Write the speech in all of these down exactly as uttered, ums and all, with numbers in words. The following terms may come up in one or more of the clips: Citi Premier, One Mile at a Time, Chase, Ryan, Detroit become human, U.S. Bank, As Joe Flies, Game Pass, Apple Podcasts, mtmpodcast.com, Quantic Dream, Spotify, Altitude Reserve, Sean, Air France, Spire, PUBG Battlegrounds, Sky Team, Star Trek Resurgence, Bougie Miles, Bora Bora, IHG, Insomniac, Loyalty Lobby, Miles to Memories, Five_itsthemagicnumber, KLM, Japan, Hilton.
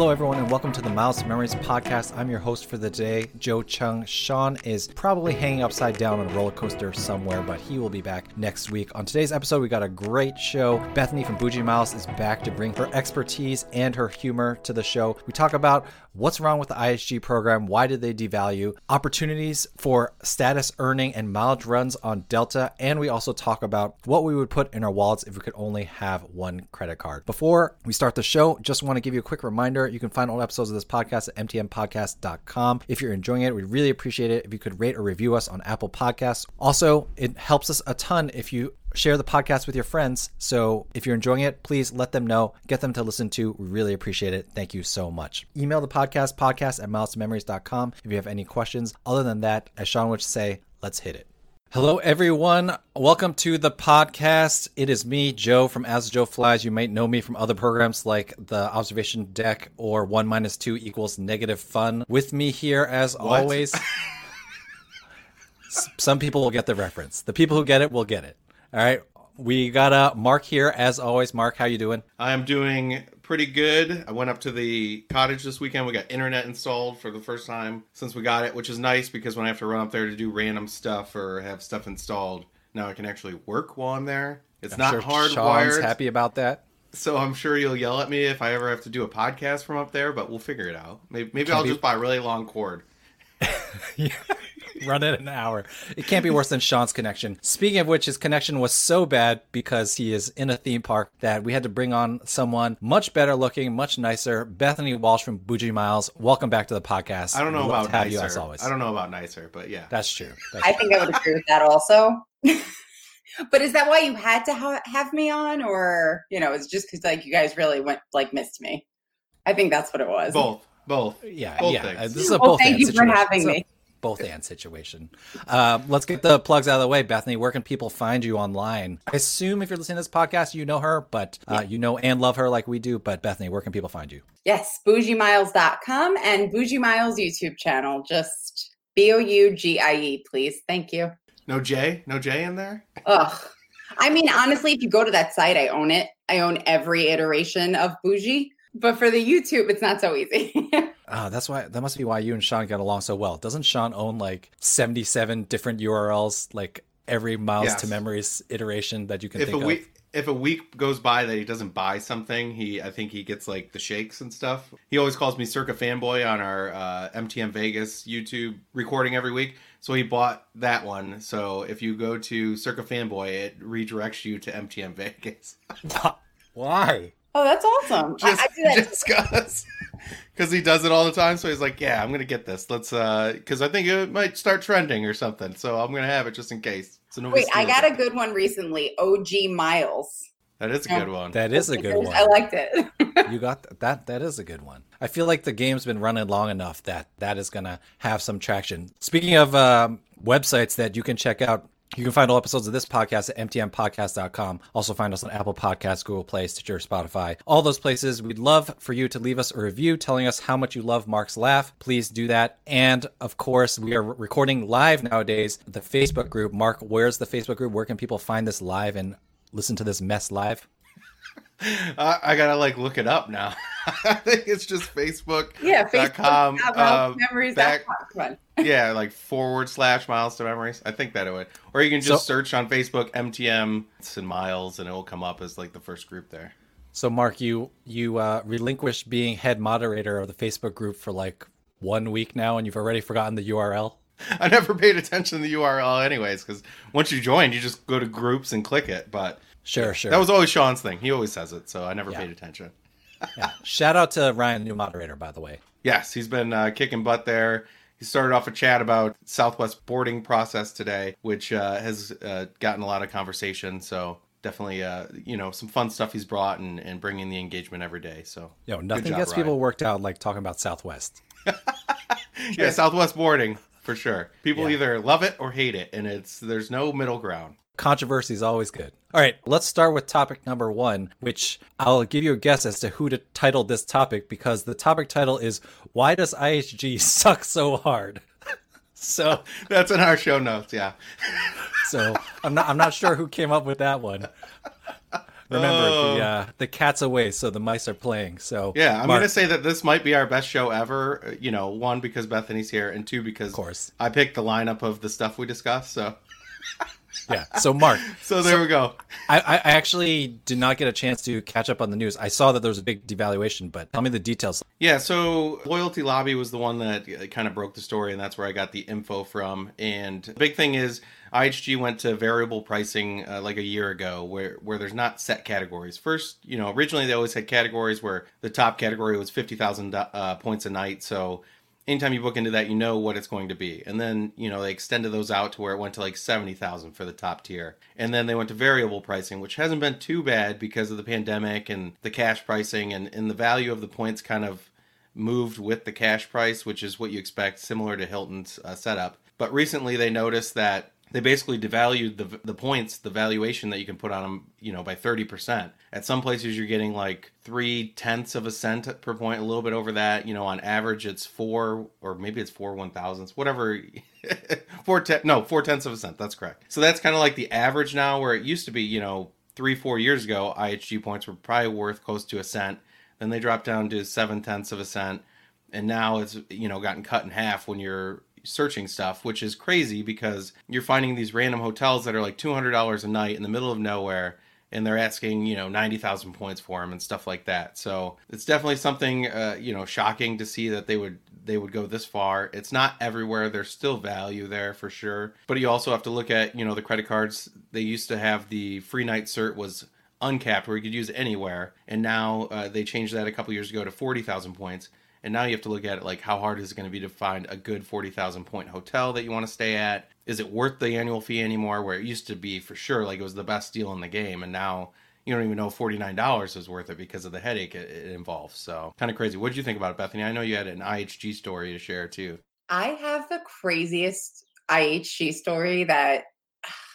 Hello, everyone, and welcome to the Miles to Memories podcast. I'm your host for the day, Joe Chung. Sean is probably hanging upside down on a roller coaster somewhere, but he will be back next week. On today's episode, we got a great show. Bethany from Bougie Miles is back to bring her expertise and her humor to the show. We talk about what's wrong with the I H G program, why did they devalue, opportunities for status earning and mileage runs on Delta, and we also talk about what we would put in our wallets if we could only have one credit card. Before we start the show, just want to give you a quick reminder. You can find all episodes of this podcast at m t m podcast dot com. If you're enjoying it, we'd really appreciate it if you could rate or review us on Apple Podcasts. Also, it helps us a ton if you share the podcast with your friends. So if you're enjoying it, please let them know. Get them to listen to. We really appreciate it. Thank you so much. Email the podcast, podcast at miles to memories dot com if you have any questions. Other than that, as Sean would say, let's hit it. Hello, everyone. Welcome to the podcast. It is me, Joe, from As Joe Flies. You might know me from other programs like the Observation Deck or one minus two equals negative fun. With me here, as what? always, some people will get the reference. The people who get it will get it. All right. We got uh, Mark here, as always. Mark, how you doing? I'm doing pretty good. I went up to the cottage this weekend. We got internet installed for the first time since we got it, which is nice because when I have to run up there to do random stuff or have stuff installed, now I can actually work while I'm there. It's I'm not sure hardwired. Sean's happy about that. So I'm sure you'll yell at me if I ever have to do a podcast from up there, but we'll figure it out. Maybe, maybe I'll be... just buy a really long cord. Yeah. Run it an hour. It can't be worse than Sean's connection. Speaking of which, his connection was so bad because he is in a theme park that we had to bring on someone much better looking, much nicer. Bethany Walsh from Bougie Miles. Welcome back to the podcast. I don't know about nicer. You, as always. I don't know about nicer, but yeah. That's true. That's I true. think I would agree with that also. But is that why you had to ha- have me on? Or, you know, it's just because like you guys really went like missed me. I think that's what it was. Both. Both. Yeah. Both yeah. Things. This is a well, both. Thank you situation. for having so- me. Both and situation. Um, let's get the plugs out of the way. Bethany, where can people find you online? I assume if you're listening to this podcast, you know her, but uh, you know and love her like we do. But Bethany, where can people find you? Yes, bougie miles dot com and Bougie Miles YouTube channel. Just B O U G I E, please. Thank you. No J? No J in there? Ugh. I mean, honestly, if you go to that site, I own it. I own every iteration of Bougie. But for the YouTube, it's not so easy. Oh, that's why. That must be why you and Sean got along so well. Doesn't Sean own like seventy-seven different U R Ls, like every Miles yes. to Memories iteration that you can if think a of? Week, if a week goes by that he doesn't buy something, he I think he gets like the shakes and stuff. He always calls me Circa Fanboy on our uh, M T M Vegas YouTube recording every week. So he bought that one. So if you go to Circa Fanboy, it redirects you to M T M Vegas. Why? Oh, that's awesome. Just, I, I do that just because because he does it all the time. So he's like, yeah, I'm going to get this. Let's uh, because I think it might start trending or something. So I'm going to have it just in case. So Wait, I got it. a good one recently. O G Miles. That is a good one. That is a good one. I liked it. You got th- that. That is a good one. I feel like the game's been running long enough that that is going to have some traction. Speaking of um, websites that you can check out. You can find all episodes of this podcast at m t m podcast dot com. Also find us on Apple Podcasts, Google Play, Stitcher, Spotify, all those places. We'd love for you to leave us a review telling us how much you love Mark's laugh. Please do that. And of course, we are recording live nowadays, the Facebook group. Mark, where's the Facebook group? Where can people find this live and listen to this mess live? Uh, I gotta like look it up now. I think it's just Facebook. Yeah, Facebook dot com uh, memories. Back, back, yeah, like forward slash Miles to Memories. I think that way. Or you can just so, search on Facebook M T M and Miles, and it will come up as like the first group there. So, Mark, you you uh, relinquished being head moderator of the Facebook group for like one week now, and you've already forgotten the U R L. I never paid attention to the U R L, anyways, because once you join, you just go to groups and click it, but. Sure, sure. That was always Sean's thing. He always says it, so I never yeah. paid attention. Yeah. Shout out to Ryan, new moderator, by the way. Yes, he's been uh, kicking butt there. He started off a chat about Southwest boarding process today, which uh, has uh, gotten a lot of conversation, so... Definitely, uh, you know, some fun stuff he's brought and, and bringing the engagement every day. So, yo, nothing job, gets Ryan. people worked out like talking about Southwest. Yeah, Southwest boarding for sure. People yeah. either love it or hate it, and it's there's no middle ground. Controversy is always good. All right, let's start with topic number one, which I'll give you a guess as to who to title this topic because the topic title is "Why Does I H G Suck So Hard?" So that's in our show notes. Yeah. So I'm not, I'm not sure who came up with that one. Remember, oh. the, uh, the cat's away, so the mice are playing. So yeah, I'm Mark... going to say that this might be our best show ever. You know, one, because Bethany's here, and two, because of course. I picked the lineup of the stuff we discussed. So yeah, so Mark. So there so we go. I, I actually did not get a chance to catch up on the news. I saw that there was a big devaluation, but tell me the details. Yeah, so Loyalty Lobby was the one that kind of broke the story, and that's where I got the info from. And the big thing is I H G went to variable pricing uh, like a year ago where, where there's not set categories. First, you know, originally they always had categories where the top category was fifty thousand uh, points a night, so anytime you book into that, you know what it's going to be. And then, you know, they extended those out to where it went to like seventy thousand for the top tier. And then they went to variable pricing, which hasn't been too bad because of the pandemic and the cash pricing, and, and the value of the points kind of moved with the cash price, which is what you expect, similar to Hilton's uh, setup. But recently they noticed that they basically devalued the the points, the valuation that you can put on them, you know, by thirty percent. At some places, you're getting like three tenths of a cent per point, a little bit over that. You know, on average, it's four, or maybe it's four one thousandths, whatever. four ten, no, four tenths of a cent. That's correct. So that's kind of like the average now, where it used to be, you know, three, four years ago, I H G points were probably worth close to a cent. Then they dropped down to seven tenths of a cent. And now it's, you know, gotten cut in half when you're searching stuff, which is crazy because you're finding these random hotels that are like two hundred dollars a night in the middle of nowhere, and they're asking, you know, ninety thousand points for them and stuff like that. So it's definitely something, uh, you know, shocking to see that they would they would go this far. It's not everywhere. There's still value there for sure. But you also have to look at, you know, the credit cards. They used to have the free night cert was uncapped where you could use it anywhere. And now uh, they changed that a couple years ago to forty thousand points. And now you have to look at it like, how hard is it going to be to find a good forty thousand point hotel that you want to stay at? Is it worth the annual fee anymore? Where it used to be for sure, like it was the best deal in the game. And now you don't even know forty-nine dollars is worth it because of the headache it, it involves. So kind of crazy. What did you think about it, Bethany? I know you had an I H G story to share too. I have the craziest I H G story that,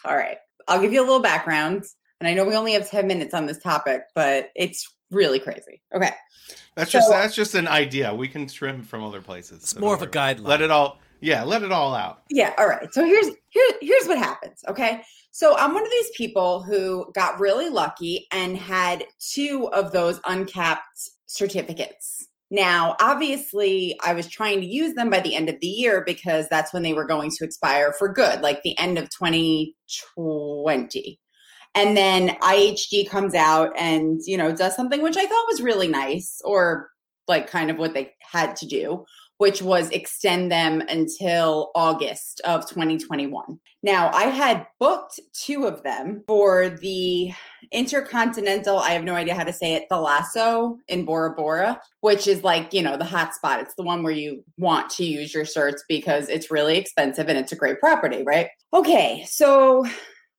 all right, I'll give you a little background. And I know we only have ten minutes on this topic, but it's really crazy. Okay. That's so, just that's just an idea. We can trim from other places. It's so more of a guideline. Let it all, yeah, let it all out. Yeah, all right. So here's here, here's what happens, okay? So I'm one of these people who got really lucky and had two of those uncapped certificates. Now, obviously, I was trying to use them by the end of the year because that's when they were going to expire for good, like the end of twenty twenty. And then I H G comes out and, you know, does something which I thought was really nice, or like kind of what they had to do, which was extend them until August of twenty twenty-one. Now, I had booked two of them for the Intercontinental, I have no idea how to say it, the Lasso in Bora Bora, which is like, you know, the hot spot. It's the one where you want to use your certs because it's really expensive and it's a great property, right? Okay, so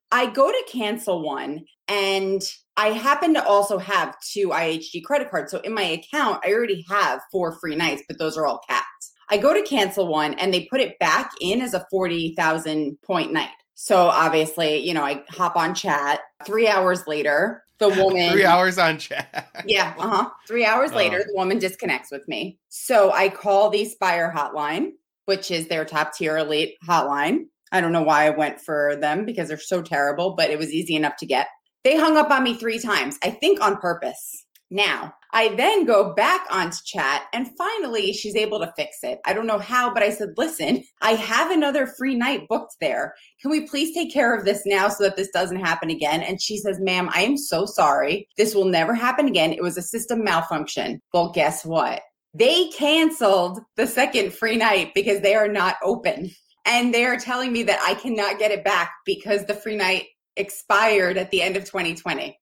I go to cancel one, and I happen to also have two I H G credit cards. So in my account, I already have four free nights, but those are all capped. I go to cancel one, and they put it back in as a forty thousand point night. So obviously, you know, I hop on chat. Three hours later, the woman... Three hours on chat. Yeah, uh-huh. Three hours oh. later, the woman disconnects with me. So I call the Spire hotline, which is their top tier elite hotline. I don't know why I went for them because they're so terrible, but it was easy enough to get. They hung up on me three times, I think on purpose. Now, I then go back onto chat, and finally she's able to fix it. I don't know how, but I said, listen, I have another free night booked there. Can we please take care of this now so that this doesn't happen again? And she says, ma'am, I am so sorry. This will never happen again. It was a system malfunction. Well, guess what? They canceled the second free night because they are not open. And they are telling me that I cannot get it back because the free night expired at the end of twenty twenty.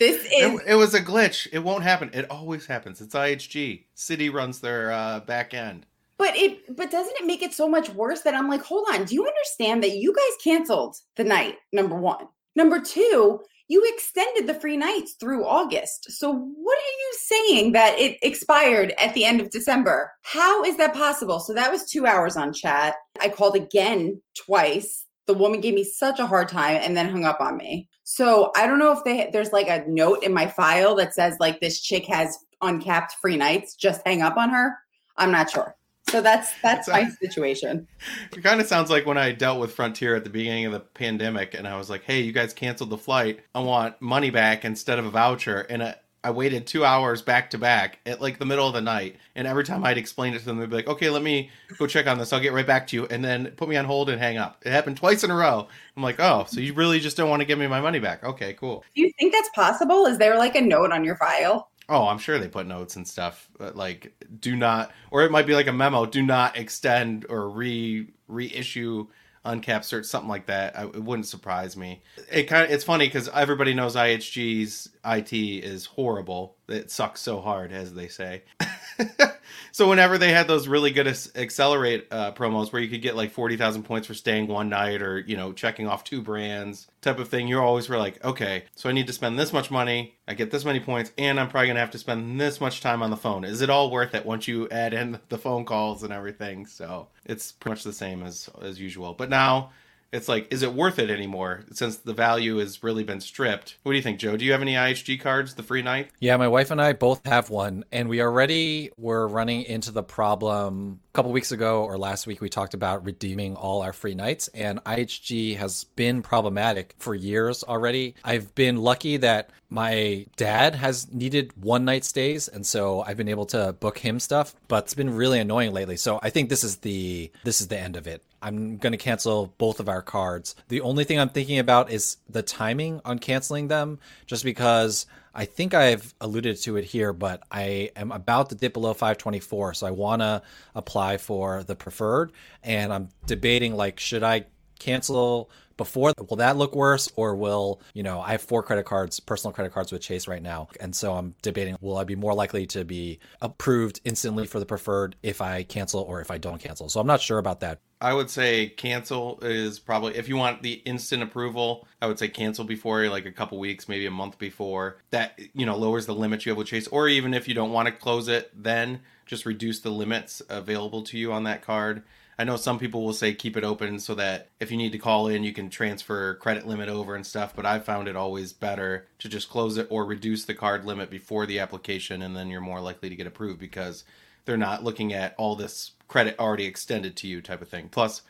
This is... It, it was a glitch. It won't happen. It always happens. It's I H G. Citi runs their uh, back end. But it, but doesn't it make it so much worse that I'm like, hold on, do you understand that you guys canceled the night, number one? Number two, you extended the free nights through August. So what are you saying that it expired at the end of December? How is that possible? So that was two hours on chat. I called again twice. The woman gave me such a hard time and then hung up on me. So I don't know if they there's like a note in my file that says like this chick has uncapped free nights. Just hang up on her. I'm not sure. So that's that's my situation. It kind of sounds like when I dealt with Frontier at the beginning of the pandemic, and I was like, hey, you guys canceled the flight. I want money back instead of a voucher. And I, I waited two hours back to back at like the middle of the night. And every time I'd explain it to them, they'd be like, okay, let me go check on this. I'll get right back to you. And then put me on hold and hang up. It happened twice in a row. I'm like, oh, so you really just don't want to give me my money back. Okay, cool. Do you think that's possible? Is there like a note on your file? Oh, I'm sure they put notes and stuff like do not, or it might be like a memo, do not extend or re reissue uncapped search, something like that. I, it wouldn't surprise me. It kind of, it's funny because everybody knows I H G's I T is horrible. It sucks so hard, as they say. So whenever they had those really good Accelerate uh, promos where you could get like forty thousand points for staying one night or, you know, checking off two brands type of thing, you always were like, okay, so I need to spend this much money, I get this many points, and I'm probably going to have to spend this much time on the phone. Is it all worth it once you add in the phone calls and everything? So it's pretty much the same as, as usual. But now it's like, is it worth it anymore since the value has really been stripped? What do you think, Joe? Do you have any I H G cards, the free night? Yeah, my wife and I both have one, and we already were running into the problem a couple weeks ago or last week. We talked about redeeming all our free nights, and I H G has been problematic for years already. I've been lucky that my dad has needed one night stays, and so I've been able to book him stuff, but it's been really annoying lately. So I think this is the this is the end of it. I'm going to cancel both of our cards. The only thing I'm thinking about is the timing on canceling them, just because I think I've alluded to it here, but I am about to dip below five twenty-four. So I want to apply for the preferred, and I'm debating, like, should I cancel before? Will that look worse? Or will, you know, I have four credit cards, personal credit cards with Chase right now. And so I'm debating, will I be more likely to be approved instantly for the preferred if I cancel or if I don't cancel? So I'm not sure about that. I would say cancel is probably, if you want the instant approval, I would say cancel before, like a couple weeks, maybe a month before. That, you know, lowers the limit you have with Chase. Or even if you don't want to close it, then just reduce the limits available to you on that card. I know some people will say keep it open so that if you need to call in, you can transfer credit limit over and stuff. But I've found it always better to just close it or reduce the card limit before the application. And then you're more likely to get approved because they're not looking at all this credit already extended to you type of thing. Plus,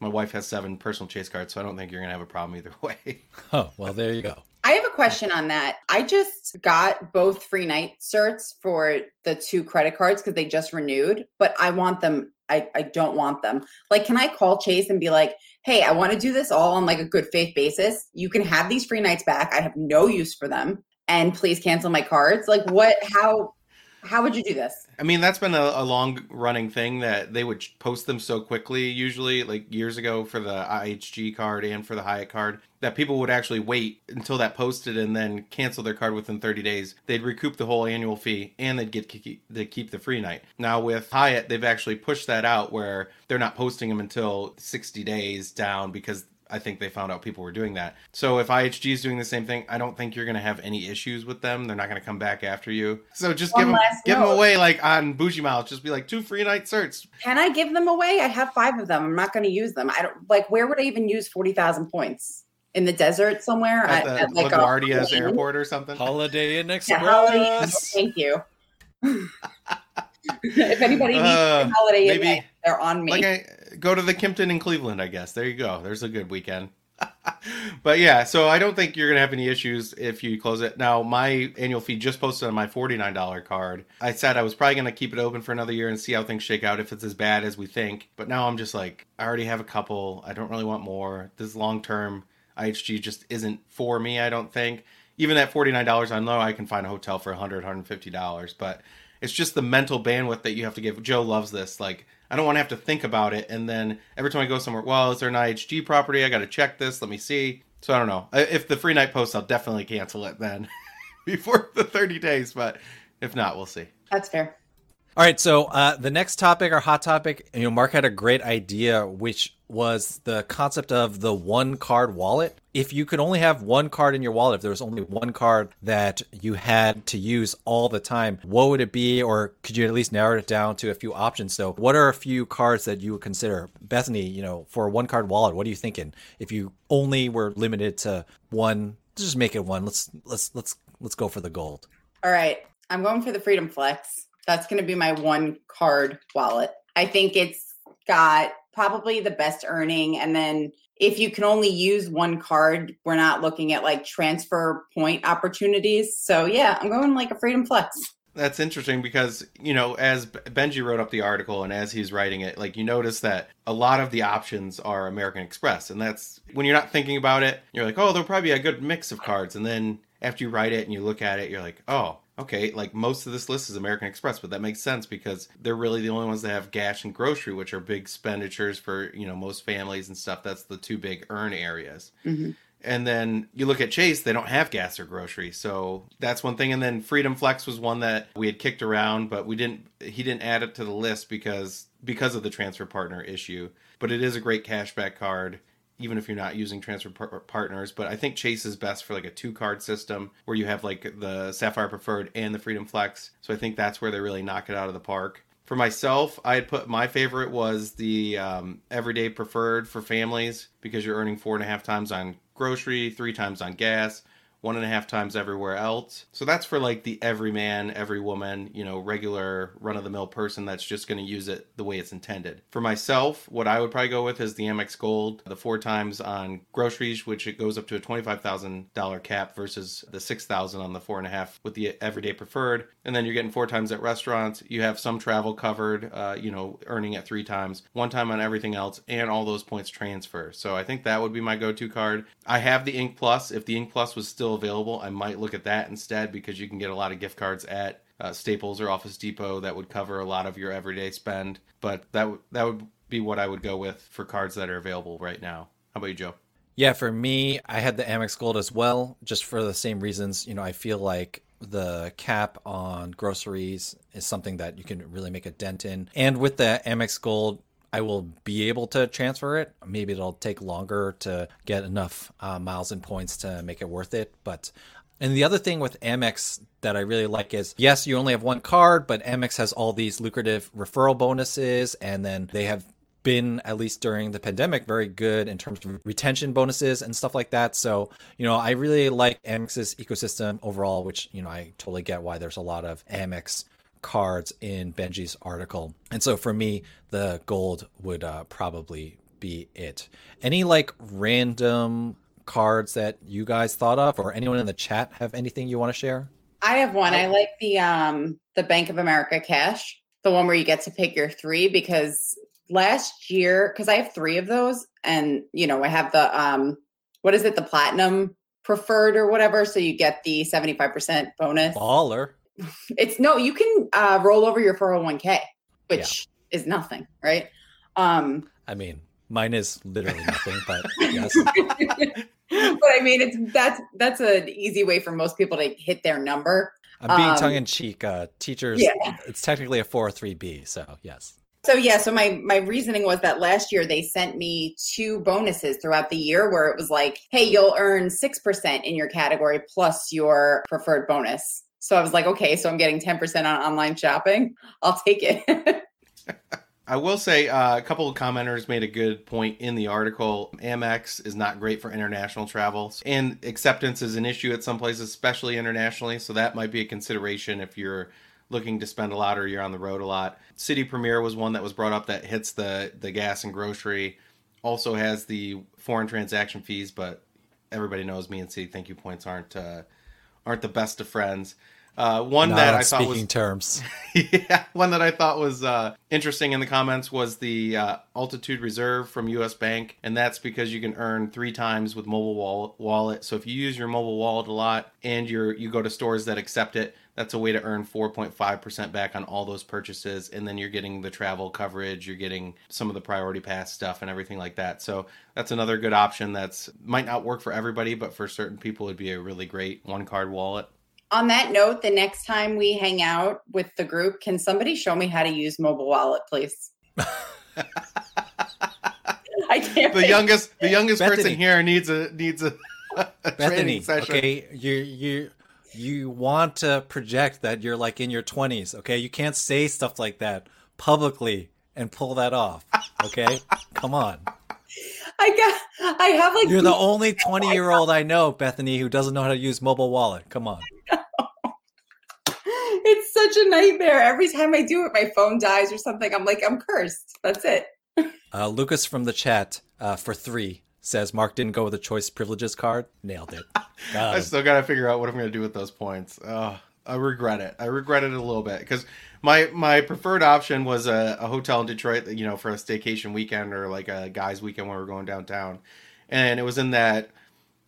my wife has seven personal Chase cards, so I don't think you're going to have a problem either way. Oh, well, there you go. I have a question on that. I just got both free night certs for the two credit cards because they just renewed, but I want them. I, I don't want them. Like, can I call Chase and be like, hey, I want to do this all on like a good faith basis. You can have these free nights back. I have no use for them. And please cancel my cards. Like what, how, how would you do this? I mean, that's been a, a long running thing that they would post them so quickly, usually like years ago for the I H G card and for the Hyatt card, that people would actually wait until that posted and then cancel their card within thirty days. They'd recoup the whole annual fee and they'd get they keep the free night. Now with Hyatt, they've actually pushed that out where they're not posting them until sixty days down because I think they found out people were doing that. So if I H G is doing the same thing, I don't think you're going to have any issues with them. They're not going to come back after you. So just One give them give note. them away like on Bougie Miles. Just be like two free night certs. Can I give them away? I have five of them. I'm not going to use them. I don't like. Where would I even use forty thousand points? In the desert somewhere at, the, at like LaGuardia's a airport or something. Holiday Inn Express. Yeah, Holiday Inn. Thank you. If anybody needs uh, a Holiday Inn, maybe, they're on me. Like I, go to the Kimpton in Cleveland, I guess. There you go. There's a good weekend. But yeah, so I don't think you're going to have any issues if you close it. Now, my annual fee just posted on my forty-nine dollars card. I said I was probably going to keep it open for another year and see how things shake out if it's as bad as we think. But now I'm just like, I already have a couple. I don't really want more. This long-term I H G just isn't for me, I don't think. Even at forty-nine dollars, I know I can find a hotel for one hundred dollars, one hundred fifty dollars. But it's just the mental bandwidth that you have to give. Joe loves this. Like, I don't want to have to think about it. And then every time I go somewhere, well, is there an I H G property? I got to check this. Let me see. So I don't know. If the free night posts, I'll definitely cancel it then before the thirty days. But if not, we'll see. That's fair. All right. So uh, the next topic, our hot topic, you know, Mark had a great idea, which was the concept of the one card wallet. If you could only have one card in your wallet, if there was only one card that you had to use all the time, what would it be? Or could you at least narrow it down to a few options? So what are a few cards that you would consider? Bethany, you know, for a one card wallet, what are you thinking? If you only were limited to one, just make it one. Let's, let's, let's, let's go for the gold. All right. I'm going for the Freedom Flex. That's going to be my one card wallet. I think it's got probably the best earning. And then if you can only use one card, we're not looking at like transfer point opportunities. So yeah, I'm going like a Freedom Flex. That's interesting because, you know, as Benji wrote up the article and as he's writing it, like you notice that a lot of the options are American Express. And that's when you're not thinking about it, you're like, oh, there'll probably be a good mix of cards. And then after you write it and you look at it, you're like, oh, okay, like most of this list is American Express, but that makes sense because they're really the only ones that have gas and grocery, which are big expenditures for, you know, most families and stuff. That's the two big earn areas. Mm-hmm. And then you look at Chase, they don't have gas or grocery. So that's one thing. And then Freedom Flex was one that we had kicked around, but we didn't, he didn't add it to the list because, because of the transfer partner issue. But it is a great cashback card, even if you're not using transfer par- partners. But I think Chase is best for like a two card system where you have like the Sapphire Preferred and the Freedom Flex. So I think that's where they really knock it out of the park. For myself, I had put my favorite was the um, Everyday Preferred for families because you're earning four and a half times on grocery, three times on gas, one and a half times everywhere else. So that's for like the every man, every woman, you know, regular run-of-the-mill person that's just going to use it the way it's intended. For myself, what I would probably go with is the Amex Gold, the four times on groceries, which it goes up to a twenty-five thousand dollars cap versus the six thousand dollars on the four and a half with the Everyday Preferred. And then you're getting four times at restaurants. You have some travel covered, uh, you know, earning at three times, one time on everything else, and all those points transfer. So I think that would be my go-to card. I have the Ink Plus. If the Ink Plus was still available, I might look at that instead because you can get a lot of gift cards at uh, Staples or Office Depot that would cover a lot of your everyday spend. But that w- that would be what I would go with for cards that are available right now. How about you, Joe? Yeah, for me, I had the Amex Gold as well, just for the same reasons. You know, I feel like the cap on groceries is something that you can really make a dent in, and with the Amex Gold, I will be able to transfer it. Maybe it'll take longer to get enough uh, miles and points to make it worth it. But, and the other thing with Amex that I really like is, yes, you only have one card, but Amex has all these lucrative referral bonuses. And then they have been, at least during the pandemic, very good in terms of retention bonuses and stuff like that. So, you know, I really like Amex's ecosystem overall, which, you know, I totally get why there's a lot of Amex cards in Benji's article. And so for me, the gold would uh, probably be it. Any like random cards that you guys thought of, or anyone in the chat have anything you want to share? I have one. I like the um the Bank of America cash, the one where you get to pick your three, because last year, because I have three of those, and you know, I have the um what is it, the platinum preferred or whatever, so you get the seventy-five percent bonus. Baller. It's no, you can uh, roll over your four oh one k, which yeah. is nothing, right? Um, I mean, mine is literally nothing, but yes. But I mean, it's that's that's an easy way for most people to hit their number. I'm being um, tongue in cheek. Uh, teachers, yeah. It's technically a four oh three b, so yes. So yeah, so my my reasoning was that last year they sent me two bonuses throughout the year where it was like, hey, you'll earn six percent in your category plus your preferred bonus. So I was like, okay, so I'm getting ten percent on online shopping. I'll take it. I will say uh, a couple of commenters made a good point in the article. Amex is not great for international travel, and acceptance is an issue at some places, especially internationally. So that might be a consideration if you're looking to spend a lot or you're on the road a lot. Citi Premier was one that was brought up that hits the, the gas and grocery. Also has the foreign transaction fees, but everybody knows me and Citi Thank You points aren't uh, aren't the best of friends. Uh, one Not that I thought was terms. Yeah, one that I thought was uh, interesting in the comments was the uh, Altitude Reserve from U S Bank, and that's because you can earn three times with mobile wall- wallet. So if you use your mobile wallet a lot and you're you go to stores that accept it, that's a way to earn four point five percent back on all those purchases, and then you're getting the travel coverage, you're getting some of the priority pass stuff and everything like that. So that's another good option that's might not work for everybody, but for certain people it'd be a really great one card wallet. On that note, the next time we hang out with the group, can somebody show me how to use mobile wallet, please? I can't. The youngest, the youngest Bethany. person here needs a needs a, a training session. Okay, you you you want to project that you're like in your twenties, okay? You can't say stuff like that publicly and pull that off, okay? Come on. I got. I have like. You're the only twenty-year-old I know, Bethany, who doesn't know how to use mobile wallet. Come on. It's so such a nightmare. Every time I do it, my phone dies or something. I'm like, I'm cursed. That's it. uh, Lucas from the chat uh, for three says, Mark didn't go with a choice privileges card. Nailed it. I still got to figure out what I'm going to do with those points. Oh, I regret it. I regret it a little bit because my, my preferred option was a, a hotel in Detroit, you know, for a staycation weekend or like a guy's weekend when we were going downtown. And it was in that,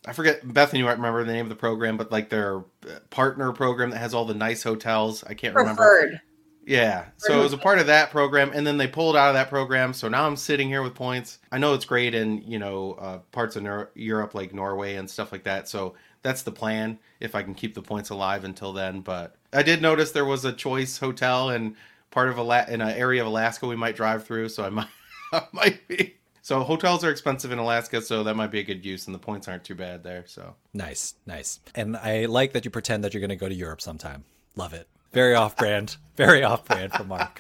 I forget, Bethany might remember the name of the program, but like their partner program that has all the nice hotels. I can't remember. Preferred. Yeah. So it was a part of that program, and then they pulled out of that program. So now I'm sitting here with points. I know it's great in, you know, uh, parts of Nor- Europe, like Norway and stuff like that. So that's the plan, if I can keep the points alive until then. But I did notice there was a choice hotel in part of Ala- in an area of Alaska we might drive through. So I might, I might be. So hotels are expensive in Alaska, so that might be a good use, and the points aren't too bad there. So nice, nice. And I like that you pretend that you're going to go to Europe sometime. Love it. Very off-brand, very off-brand for Mark.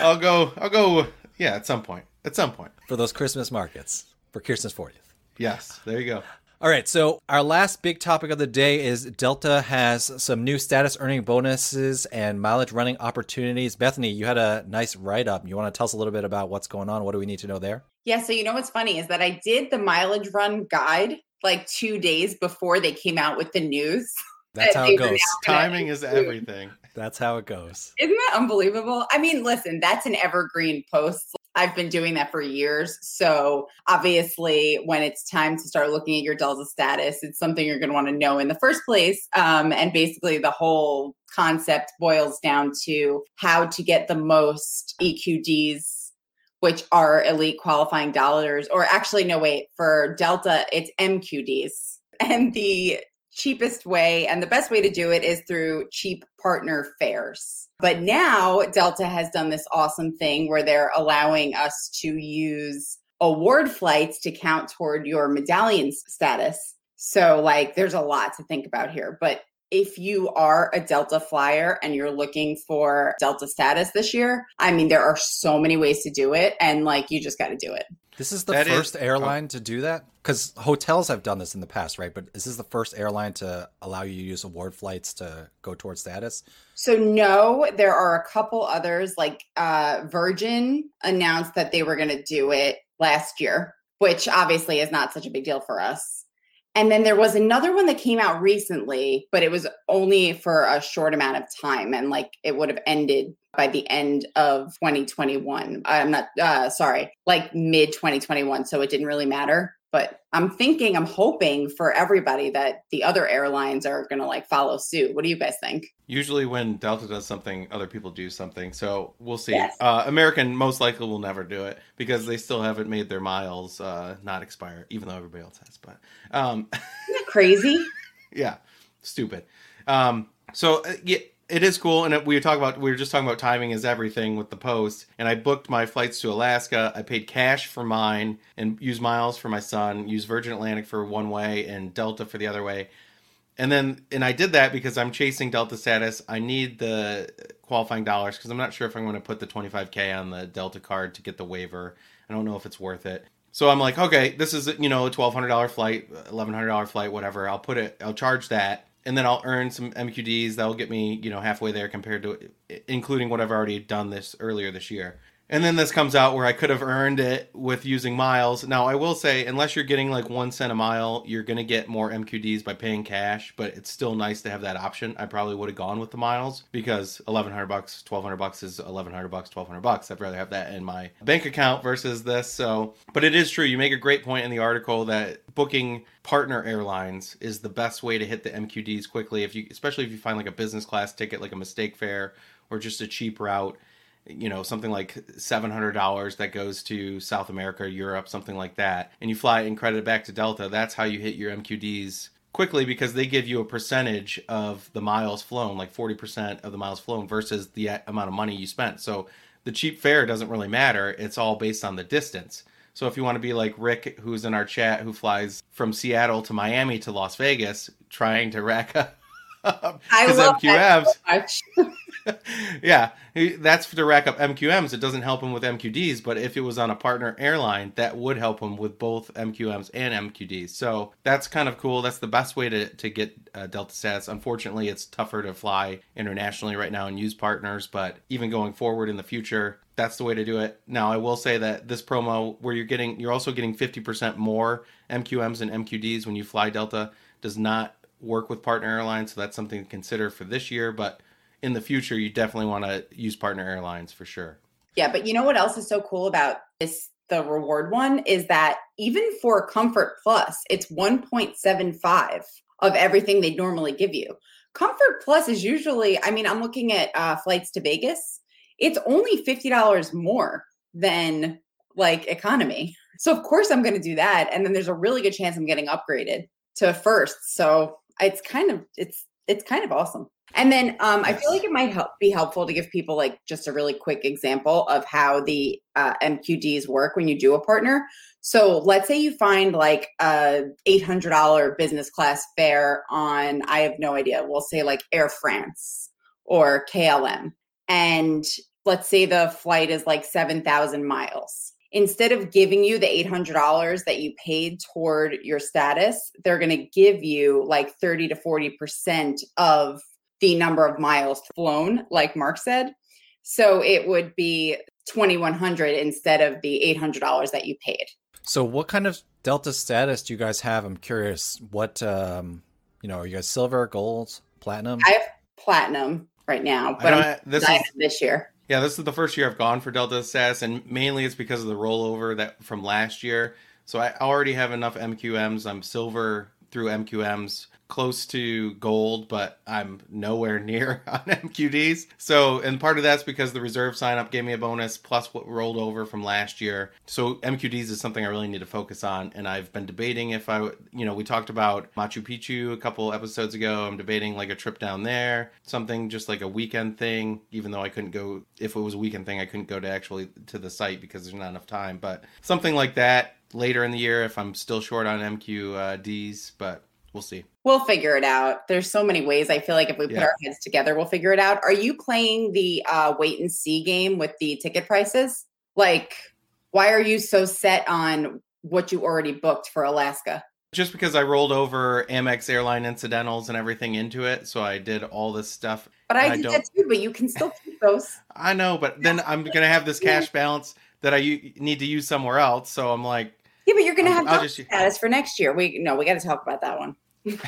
I'll go, I'll go, yeah, at some point, at some point. For those Christmas markets, for Kirsten's fortieth. Yes, there you go. All right, so our last big topic of the day is Delta has some new status earning bonuses and mileage running opportunities. Bethany, you had a nice write-up. You want to tell us a little bit about what's going on? What do we need to know there? Yeah, so you know what's funny is that I did the mileage run guide like two days before they came out with the news. That's how it goes. Timing is everything. That's how it goes. Isn't that unbelievable? I mean, listen, that's an evergreen post. I've been doing that for years. So obviously when it's time to start looking at your Delta status, it's something you're going to want to know in the first place. Um, and basically the whole concept boils down to how to get the most E Q Ds, which are elite qualifying dollars, or actually, no, wait, for Delta, it's M Q Ds. And the cheapest way and the best way to do it is through cheap partner fares. But now Delta has done this awesome thing where they're allowing us to use award flights to count toward your medallion status. So like, there's a lot to think about here, but if you are a Delta flyer and you're looking for Delta status this year, I mean, there are so many ways to do it. And like, you just got to do it. This is the that first is, airline oh. to do that? Because hotels have done this in the past, right? But is this the first airline to allow you to use award flights to go towards status? So no, there are a couple others. Like uh, Virgin announced that they were going to do it last year, which obviously is not such a big deal for us. And then there was another one that came out recently, but it was only for a short amount of time. And like, it would have ended by the end of twenty twenty-one. I'm not, uh, sorry, like mid twenty twenty-one. So it didn't really matter, but I'm thinking, I'm hoping for everybody that the other airlines are going to like follow suit. What do you guys think? Usually when Delta does something, other people do something. So we'll see. Yes. Uh, American most likely will never do it because they still haven't made their miles uh, not expire, even though everybody else has. But um, isn't that crazy? Yeah. Stupid. Um, so uh, yeah, it is cool. And we were, talking about, we were just talking about timing is everything with the post. And I booked my flights to Alaska. I paid cash for mine and used miles for my son, used Virgin Atlantic for one way and Delta for the other way. And then, and I did that because I'm chasing Delta status. I need the qualifying dollars because I'm not sure if I'm going to put the twenty-five K on the Delta card to get the waiver. I don't know if it's worth it. So I'm like, okay, this is, you know, a twelve hundred dollars flight, eleven hundred dollars flight, whatever. I'll put it, I'll charge that. And then I'll earn some M Q Ds. That'll get me, you know, halfway there compared to including what I've already done this earlier this year. And then this comes out where I could have earned it with using miles. Now, I will say, unless you're getting like one cent a mile, you're going to get more M Q Ds by paying cash. But it's still nice to have that option. I probably would have gone with the miles because eleven hundred bucks, twelve hundred bucks is eleven hundred bucks, twelve hundred bucks. I'd rather have that in my bank account versus this. So, but it is true. You make a great point in the article that booking partner airlines is the best way to hit the M Q Ds quickly. If you, especially if you find like a business class ticket, like a mistake fare or just a cheap route. You know, something like seven hundred dollars that goes to South America, Europe, something like that. And you fly and credit it back to Delta. That's how you hit your M Q Ds quickly because they give you a percentage of the miles flown, like forty percent of the miles flown versus the amount of money you spent. So the cheap fare doesn't really matter. It's all based on the distance. So if you want to be like Rick, who's in our chat, who flies from Seattle to Miami to Las Vegas, trying to rack up I love M Q Ms. That so much. Yeah, that's to rack up M Q Ms. It doesn't help him with M Q Ds, but if it was on a partner airline, that would help him with both M Q Ms and M Q Ds. So that's kind of cool. That's the best way to, to get uh, Delta status. Unfortunately, it's tougher to fly internationally right now and use partners, but even going forward in the future, that's the way to do it. Now, I will say that this promo where you're getting, you're also getting fifty percent more M Q Ms and M Q Ds when you fly Delta does not work with partner airlines, so that's something to consider for this year, but in the future you definitely want to use partner airlines for sure. Yeah, but you know what else is so cool about this, the reward one, is that even for Comfort Plus, it's one point seven five of everything they normally give you. Comfort Plus is usually, I mean, I'm looking at uh flights to Vegas, it's only fifty dollars more than like economy, so of course I'm going to do that. And then there's a really good chance I'm getting upgraded to first, so it's kind of, it's, it's kind of awesome. And then um, I feel like it might help be helpful to give people like just a really quick example of how the uh, M Q Ds work when you do a partner. So let's say you find like a eight hundred dollars business class fare on, I have no idea, we'll say like Air France or K L M. And let's say the flight is like seven thousand miles. Instead of giving you the eight hundred dollars that you paid toward your status, they're going to give you like thirty to forty percent of the number of miles flown, like Mark said. So it would be twenty-one hundred dollars instead of the eight hundred dollars that you paid. So what kind of Delta status do you guys have? I'm curious. What, um, you know, are you guys silver, gold, platinum? I have platinum right now, but I'm this, is- this year. Yeah, this is the first year I've gone for Delta status, and mainly it's because of the rollover that from last year. So I already have enough M Q Ms. I'm silver through M Q Ms, close to gold, but I'm nowhere near on M Q Ds. So, and part of that's because the reserve sign-up gave me a bonus, plus what rolled over from last year. So M Q Ds is something I really need to focus on, and I've been debating if I, you know, we talked about Machu Picchu a couple episodes ago. I'm debating like a trip down there, something just like a weekend thing, even though I couldn't go, if it was a weekend thing, I couldn't go to actually to the site because there's not enough time, but something like that later in the year if I'm still short on M Q Ds, but we'll see. We'll figure it out. There's so many ways. I feel like if we put yeah. our heads together, we'll figure it out. Are you playing the uh, wait and see game with the ticket prices? Like, why are you so set on what you already booked for Alaska? Just because I rolled over Amex airline incidentals and everything into it. So I did all this stuff. But I did I that too, but you can still keep those. I know, but then I'm going to have this cash balance that I u- need to use somewhere else. So I'm like. Yeah, but you're going to have Delta status for next year. We No, we got to talk about that one. Yeah,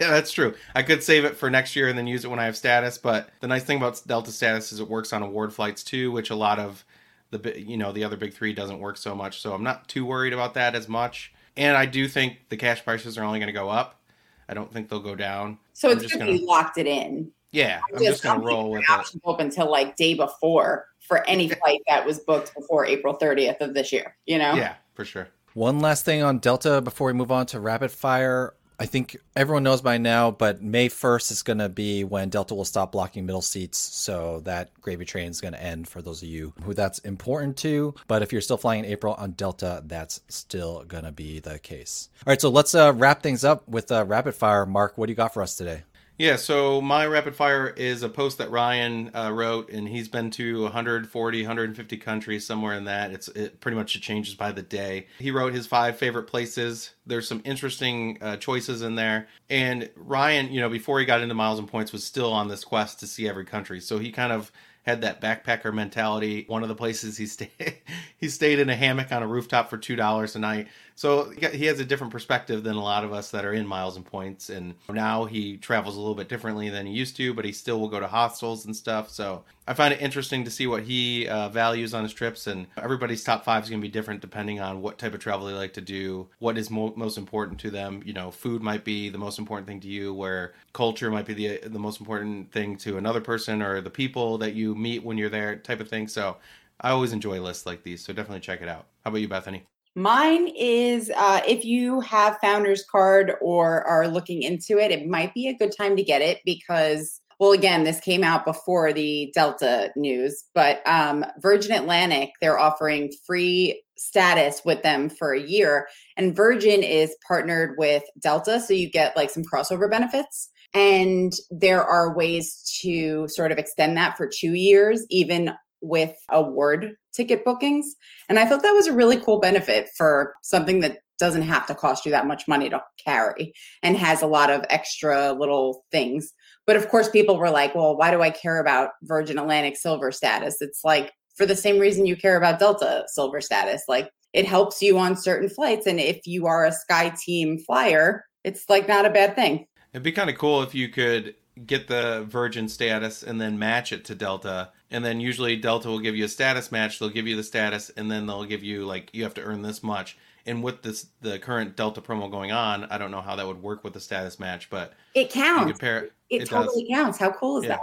that's true. I could save it for next year and then use it when I have status. But the nice thing about Delta status is it works on award flights too, which a lot of the, you know, the other big three doesn't work so much. So I'm not too worried about that as much. And I do think the cash prices are only going to go up. I don't think they'll go down. So I'm it's just going to be locked it in. Yeah, I'm just, just going to roll with it. Open until like day before for any flight that was booked before April thirtieth of this year. You know? Yeah, for sure. One last thing on Delta before we move on to rapid fire. I think everyone knows by now, but May first is going to be when Delta will stop blocking middle seats. So that gravy train is going to end for those of you who that's important to. But if you're still flying in April on Delta, that's still going to be the case. All right, so let's uh, wrap things up with uh, rapid fire. Mark, what do you got for us today? Yeah, so my rapid fire is a post that Ryan uh, wrote, and he's been to one hundred forty, one hundred fifty countries, somewhere in that. It's it pretty much changes by the day. He wrote his five favorite places. There's some interesting uh, choices in there. And Ryan, you know, before he got into Miles and Points, was still on this quest to see every country. So he kind of had that backpacker mentality. One of the places he stayed, he stayed in a hammock on a rooftop for two dollars a night. So he has a different perspective than a lot of us that are in Miles and Points. And now he travels a little bit differently than he used to, but he still will go to hostels and stuff. So I find it interesting to see what he uh, values on his trips. And everybody's top five is going to be different depending on what type of travel they like to do, what is mo- most important to them. You know, food might be the most important thing to you, where culture might be the the most important thing to another person, or the people that you meet when you're there, type of thing. So I always enjoy lists like these, so definitely check it out. How about you, Bethany? Mine is uh if you have Founders Card or are looking into it, it might be a good time to get it because, well, again, this came out before the Delta news, but um Virgin Atlantic, they're offering free status with them for a year, and Virgin is partnered with Delta, so you get like some crossover benefits. And there are ways to sort of extend that for two years, even with award ticket bookings. And I thought that was a really cool benefit for something that doesn't have to cost you that much money to carry and has a lot of extra little things. But of course, people were like, well, why do I care about Virgin Atlantic silver status? It's like, for the same reason you care about Delta silver status. Like, it helps you on certain flights. And if you are a Sky Team flyer, it's like not a bad thing. It'd be kind of cool if you could get the Virgin status and then match it to Delta. And then usually Delta will give you a status match. They'll give you the status and then they'll give you like, you have to earn this much. And with this, the current Delta promo going on, I don't know how that would work with the status match, but it counts. Pair, it, it, it totally does. Counts. How cool is yeah. that?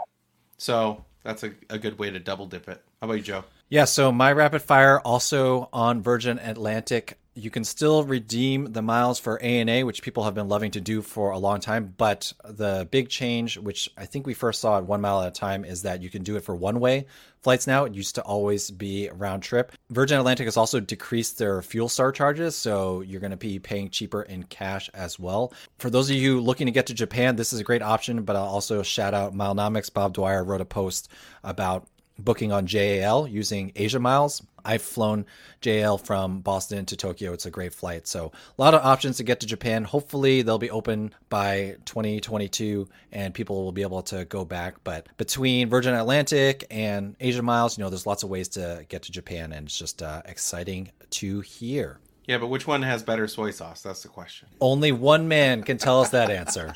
So that's a, a good way to double dip it. How about you, Joe? Yeah. So my rapid fire also on Virgin Atlantic. You can still redeem the miles for A N A, which people have been loving to do for a long time. But the big change, which I think we first saw at one mile at a time, is that you can do it for one-way flights now. It used to always be round trip. Virgin Atlantic has also decreased their fuel surcharges, so you're going to be paying cheaper in cash as well. For those of you looking to get to Japan, this is a great option, but I'll also shout out Milenomics. Bob Dwyer wrote a post about booking on J A L using Asia Miles. I've flown J A L from Boston to Tokyo. It's a great flight. So a lot of options to get to Japan. Hopefully they'll be open by twenty twenty-two and people will be able to go back. But between Virgin Atlantic and Asia Miles, you know, there's lots of ways to get to Japan, and it's just uh, exciting to hear. Yeah, but which one has better soy sauce? That's the question. Only one man can tell us that answer.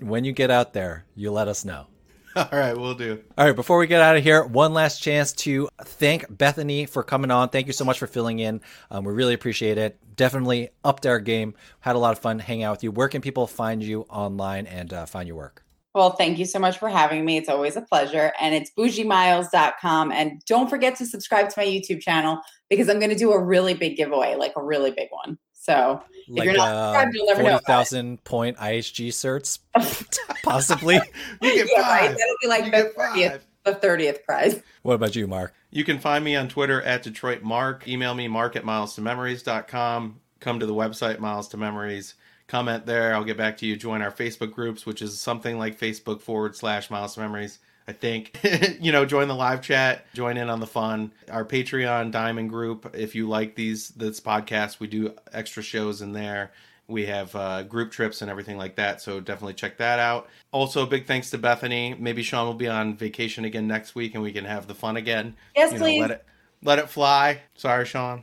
When you get out there, you let us know. All right, we'll do. All right, before we get out of here, one last chance to thank Bethany for coming on. Thank you so much for filling in. Um, we really appreciate it. Definitely upped our game. Had a lot of fun hanging out with you. Where can people find you online and uh, find your work? Well, thank you so much for having me. It's always a pleasure. And it's bougie miles dot com. And don't forget to subscribe to my YouTube channel, because I'm going to do a really big giveaway, like a really big one. So if like you're not uh, subscribed, you'll never forty, know. forty thousand point I H G certs, possibly. You get yeah, five. Right? That'll be like the thirtieth, the thirtieth prize. What about you, Mark? You can find me on Twitter at Detroit Mark. Email me, Mark at miles to memories dot com. Come to the website, Miles to Memories. Comment there. I'll get back to you. Join our Facebook groups, which is something like Facebook forward slash Miles to Memories, I think. You know, join the live chat, join in on the fun. Our Patreon Diamond group, if you like these this podcast, we do extra shows in there. We have uh, group trips and everything like that, so definitely check that out. Also, big thanks to Bethany. Maybe Sean will be on vacation again next week and we can have the fun again. Yes, you know, please. Let it, let it fly. Sorry, Sean.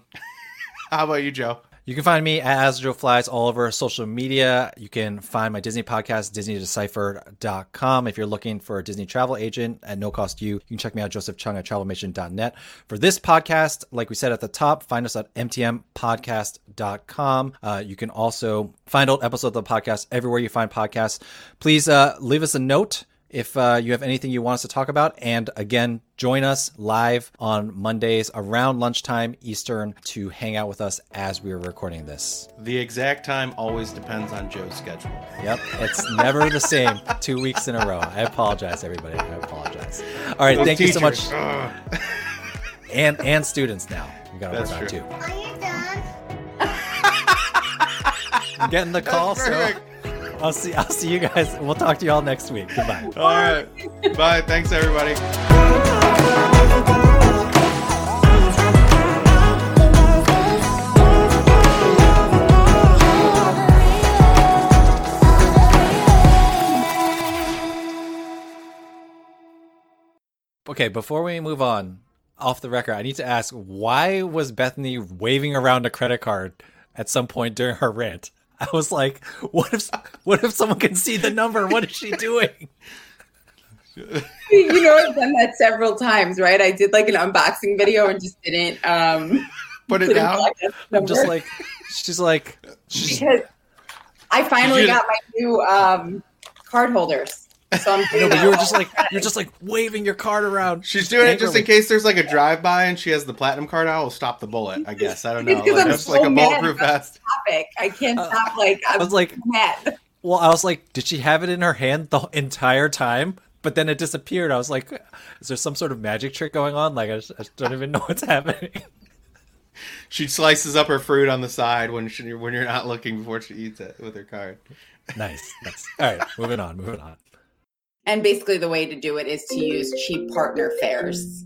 How about you, Joe? You can find me at As Joe Flies all over social media. You can find my Disney podcast, disney deciphered dot com. If you're looking for a Disney travel agent at no cost to you, you can check me out, Joseph Chung at travelmation dot net. For this podcast, like we said at the top, find us at m t m podcast dot com. Uh, you can also find old episodes of the podcast everywhere you find podcasts. Please uh, leave us a note if uh, you have anything you want us to talk about. And again, join us live on Mondays around lunchtime Eastern to hang out with us as we are recording this. The exact time always depends on Joe's schedule. Yep. It's never the same two weeks in a row. I apologize, everybody. I apologize. All right. Those thank teachers. You so much. Uh. And and students now. We got to work on too. Are you done? I'm getting the call, so... I'll see, I'll see you guys. We'll talk to you all next week. Goodbye. All right. Bye. Thanks, everybody. Okay, before we move on, off the record, I need to ask, why was Bethany waving around a credit card at some point during her rant? I was like, what if what if someone can see the number? What is she doing? You know, I've done that several times, right? I did like an unboxing video and just didn't um, put it didn't out. I'm just like, she's like, she's... because I finally got my new um, card holders. So I'm doing no, but you were just like you're just like waving your card around. She's doing it just in case there's like a drive-by and she has the platinum card out. I'll stop the bullet, I guess. I don't know. Like, it's so like a bulletproof vest. Topic. I can't stop. Like I'm I was like, mad. Well, I was like, did she have it in her hand the entire time? But then it disappeared. I was like, is there some sort of magic trick going on? Like I, just, I don't even know what's happening. She slices up her fruit on the side when she, when you're not looking before she eats it with her card. Nice. Nice. All right. Moving on. Moving on. And basically the way to do it is to use cheap partner fares.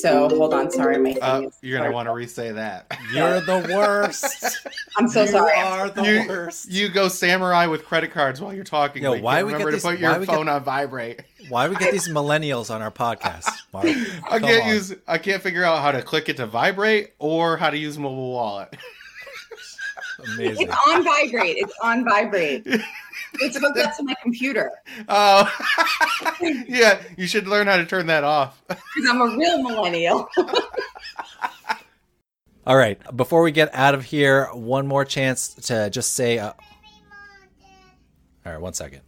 So hold on. Sorry. My uh, you're going to want to re-say that. You're the worst. I'm so you sorry. You are the you, worst. You go samurai with credit cards while you're talking. Yo, like, why you we remember get to these, put your phone get, on vibrate. Why we get these millennials on our podcast? Mark, I can't on. use. I can't figure out how to click it to vibrate or how to use mobile wallet. Amazing. It's on vibrate. It's on vibrate. It's hooked up to my computer. Oh, yeah. You should learn how to turn that off. Because I'm a real millennial. All right. Before we get out of here, one more chance to just say. Uh... All right. One second.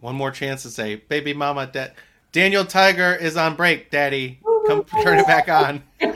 One more chance to say, baby mama, da- Daniel Tiger is on break, daddy. Come turn it back on.